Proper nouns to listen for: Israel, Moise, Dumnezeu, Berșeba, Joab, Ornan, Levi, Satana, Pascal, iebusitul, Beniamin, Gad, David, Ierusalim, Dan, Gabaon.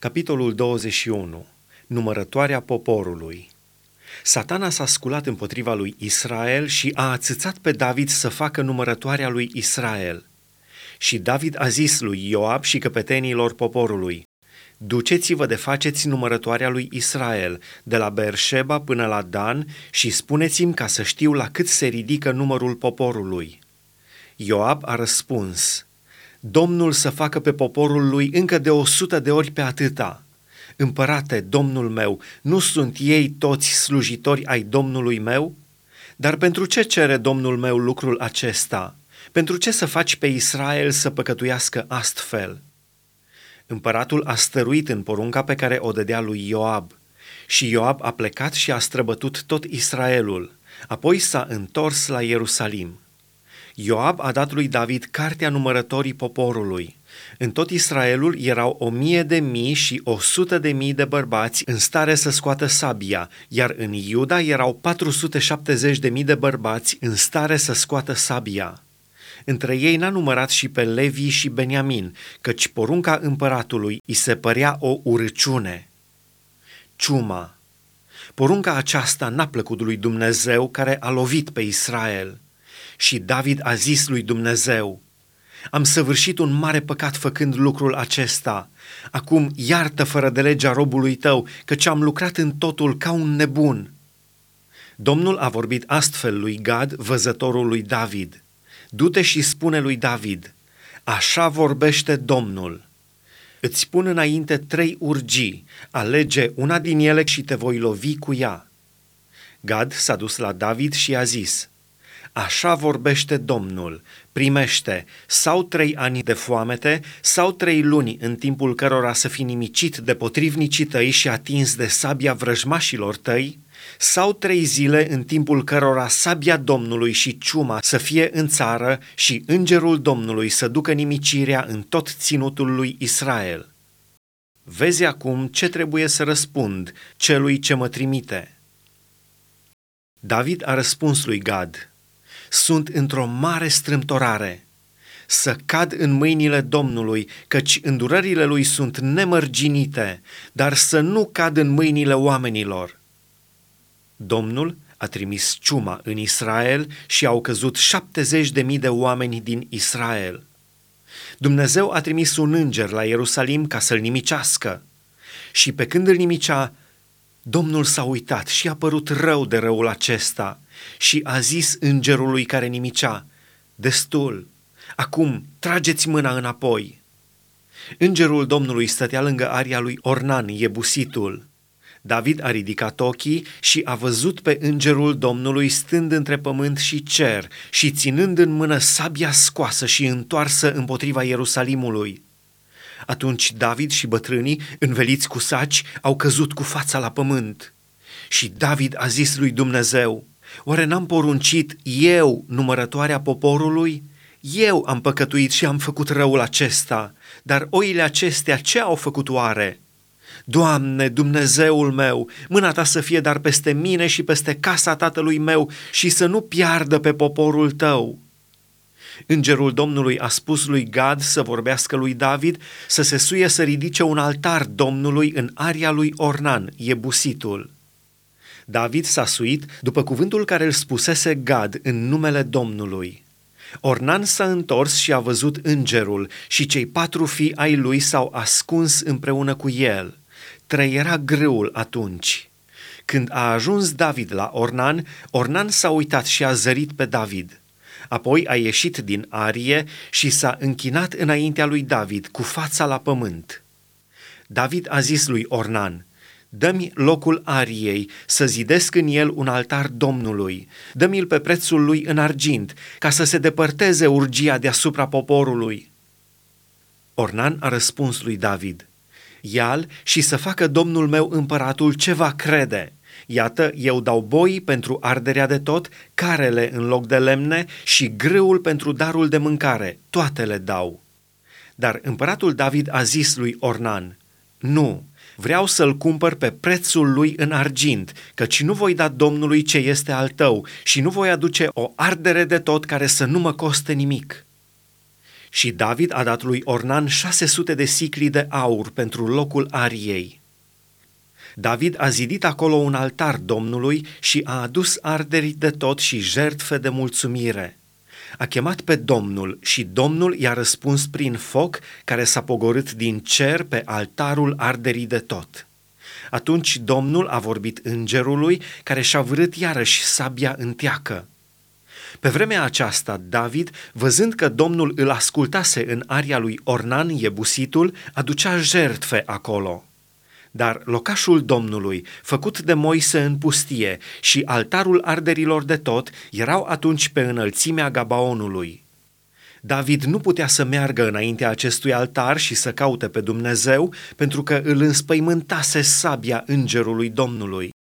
Capitolul 21. Numărătoarea poporului. Satana s-a sculat împotriva lui Israel și a ațățat pe David să facă numărătoarea lui Israel. Și David a zis lui Joab și căpetenilor poporului: duceți-vă de faceți numărătoarea lui Israel, de la Berșeba până la Dan, și spuneți-mi ca să știu la cât se ridică numărul poporului. Joab a răspuns: Domnul să facă pe poporul lui încă de 100 de ori pe atâta. Împărate, domnul meu, nu sunt ei toți slujitori ai domnului meu? Dar pentru ce cere domnul meu lucrul acesta? Pentru ce să faci pe Israel să păcătuiască astfel? Împăratul a stăruit în porunca pe care o dădea lui Joab. Și Joab a plecat și a străbătut tot Israelul. Apoi s-a întors la Ierusalim. Joab a dat lui David cartea numărătorii poporului. În tot Israelul erau 1.000 de mii și 100.000 de bărbați în stare să scoată sabia, iar în Iuda erau 470.000 de bărbați în stare să scoată sabia. Între ei n-a numărat și pe Levi și Beniamin, căci porunca împăratului îi se părea o urăciune. Ciuma. Porunca aceasta n-a plăcut lui Dumnezeu, care a lovit pe Israel. Și David a zis lui Dumnezeu: am săvârșit un mare păcat făcând lucrul acesta. Acum iartă fără de legea robului tău, căci am lucrat în totul ca un nebun. Domnul a vorbit astfel lui Gad, văzătorul lui David: du-te și spune lui David: așa vorbește Domnul. Îți pun înainte 3 urgii, alege una din ele și te voi lovi cu ea. Gad s-a dus la David și a zis: așa vorbește Domnul, primește sau 3 ani de foamete, sau 3 luni în timpul cărora să fii nimicit de potrivnicii tăi și atins de sabia vrăjmașilor tăi, sau 3 zile în timpul cărora sabia Domnului și ciuma să fie în țară și îngerul Domnului să ducă nimicirea în tot ținutul lui Israel. Vezi acum ce trebuie să răspund celui ce mă trimite. David a răspuns lui Gad: sunt într-o mare strâmtorare. Să cad în mâinile Domnului, căci îndurările lui sunt nemărginite, dar să nu cad în mâinile oamenilor. Domnul a trimis ciuma în Israel și au căzut 70.000 de oameni din Israel. Dumnezeu a trimis un înger la Ierusalim ca să-l nimicească. Și pe când îl nimicea, Domnul s-a uitat și a părut rău de răul acesta și a zis îngerului care nimicea: destul, acum trageți mâna înapoi. Îngerul Domnului stătea lângă aria lui Ornan, iebusitul. David a ridicat ochii și a văzut pe îngerul Domnului stând între pământ și cer și ținând în mână sabia scoasă și întoarsă împotriva Ierusalimului. Atunci David și bătrânii, înveliți cu saci, au căzut cu fața la pământ. Și David a zis lui Dumnezeu: oare n-am poruncit eu numărătoarea poporului? Eu am păcătuit și am făcut răul acesta, dar oile acestea ce au făcut oare? Doamne, Dumnezeul meu, mâna ta să fie dar peste mine și peste casa tatălui meu și să nu piardă pe poporul tău. Îngerul Domnului a spus lui Gad să vorbească lui David să se suie să ridice un altar Domnului în aria lui Ornan, iebusitul. David s-a suit după cuvântul care îl spusese Gad în numele Domnului. Ornan s-a întors și a văzut îngerul și cei 4 fii ai lui s-au ascuns împreună cu el. Trăiera grâul atunci. Când a ajuns David la Ornan, Ornan s-a uitat și a zărit pe David. Apoi a ieșit din arie și s-a închinat înaintea lui David cu fața la pământ. David a zis lui Ornan: dă-mi locul ariei, să zidesc în el un altar Domnului, dă-mi-l pe prețul lui în argint, ca să se depărteze urgia deasupra poporului. Ornan a răspuns lui David: ia-l și să facă domnul meu împăratul ce va crede. Iată, eu dau boii pentru arderea de tot, carele în loc de lemne și grâul pentru darul de mâncare, toate le dau. Dar împăratul David a zis lui Ornan: nu, vreau să-l cumpăr pe prețul lui în argint, căci nu voi da Domnului ce este al tău și nu voi aduce o ardere de tot care să nu mă coste nimic. Și David a dat lui Ornan 600 de sicli de aur pentru locul ariei. David a zidit acolo un altar Domnului și a adus arderi de tot și jertfe de mulțumire. A chemat pe Domnul și Domnul i-a răspuns prin foc care s-a pogorât din cer pe altarul arderii de tot. Atunci Domnul a vorbit îngerului care și-a vârât iarăși sabia în teacă. Pe vremea aceasta, David, văzând că Domnul îl ascultase în aria lui Ornan, iebusitul, aducea jertfe acolo. Dar locașul Domnului, făcut de Moise în pustie, și altarul arderilor de tot erau atunci pe înălțimea Gabaonului. David nu putea să meargă înaintea acestui altar și să caute pe Dumnezeu, pentru că îl înspăimântase sabia îngerului Domnului.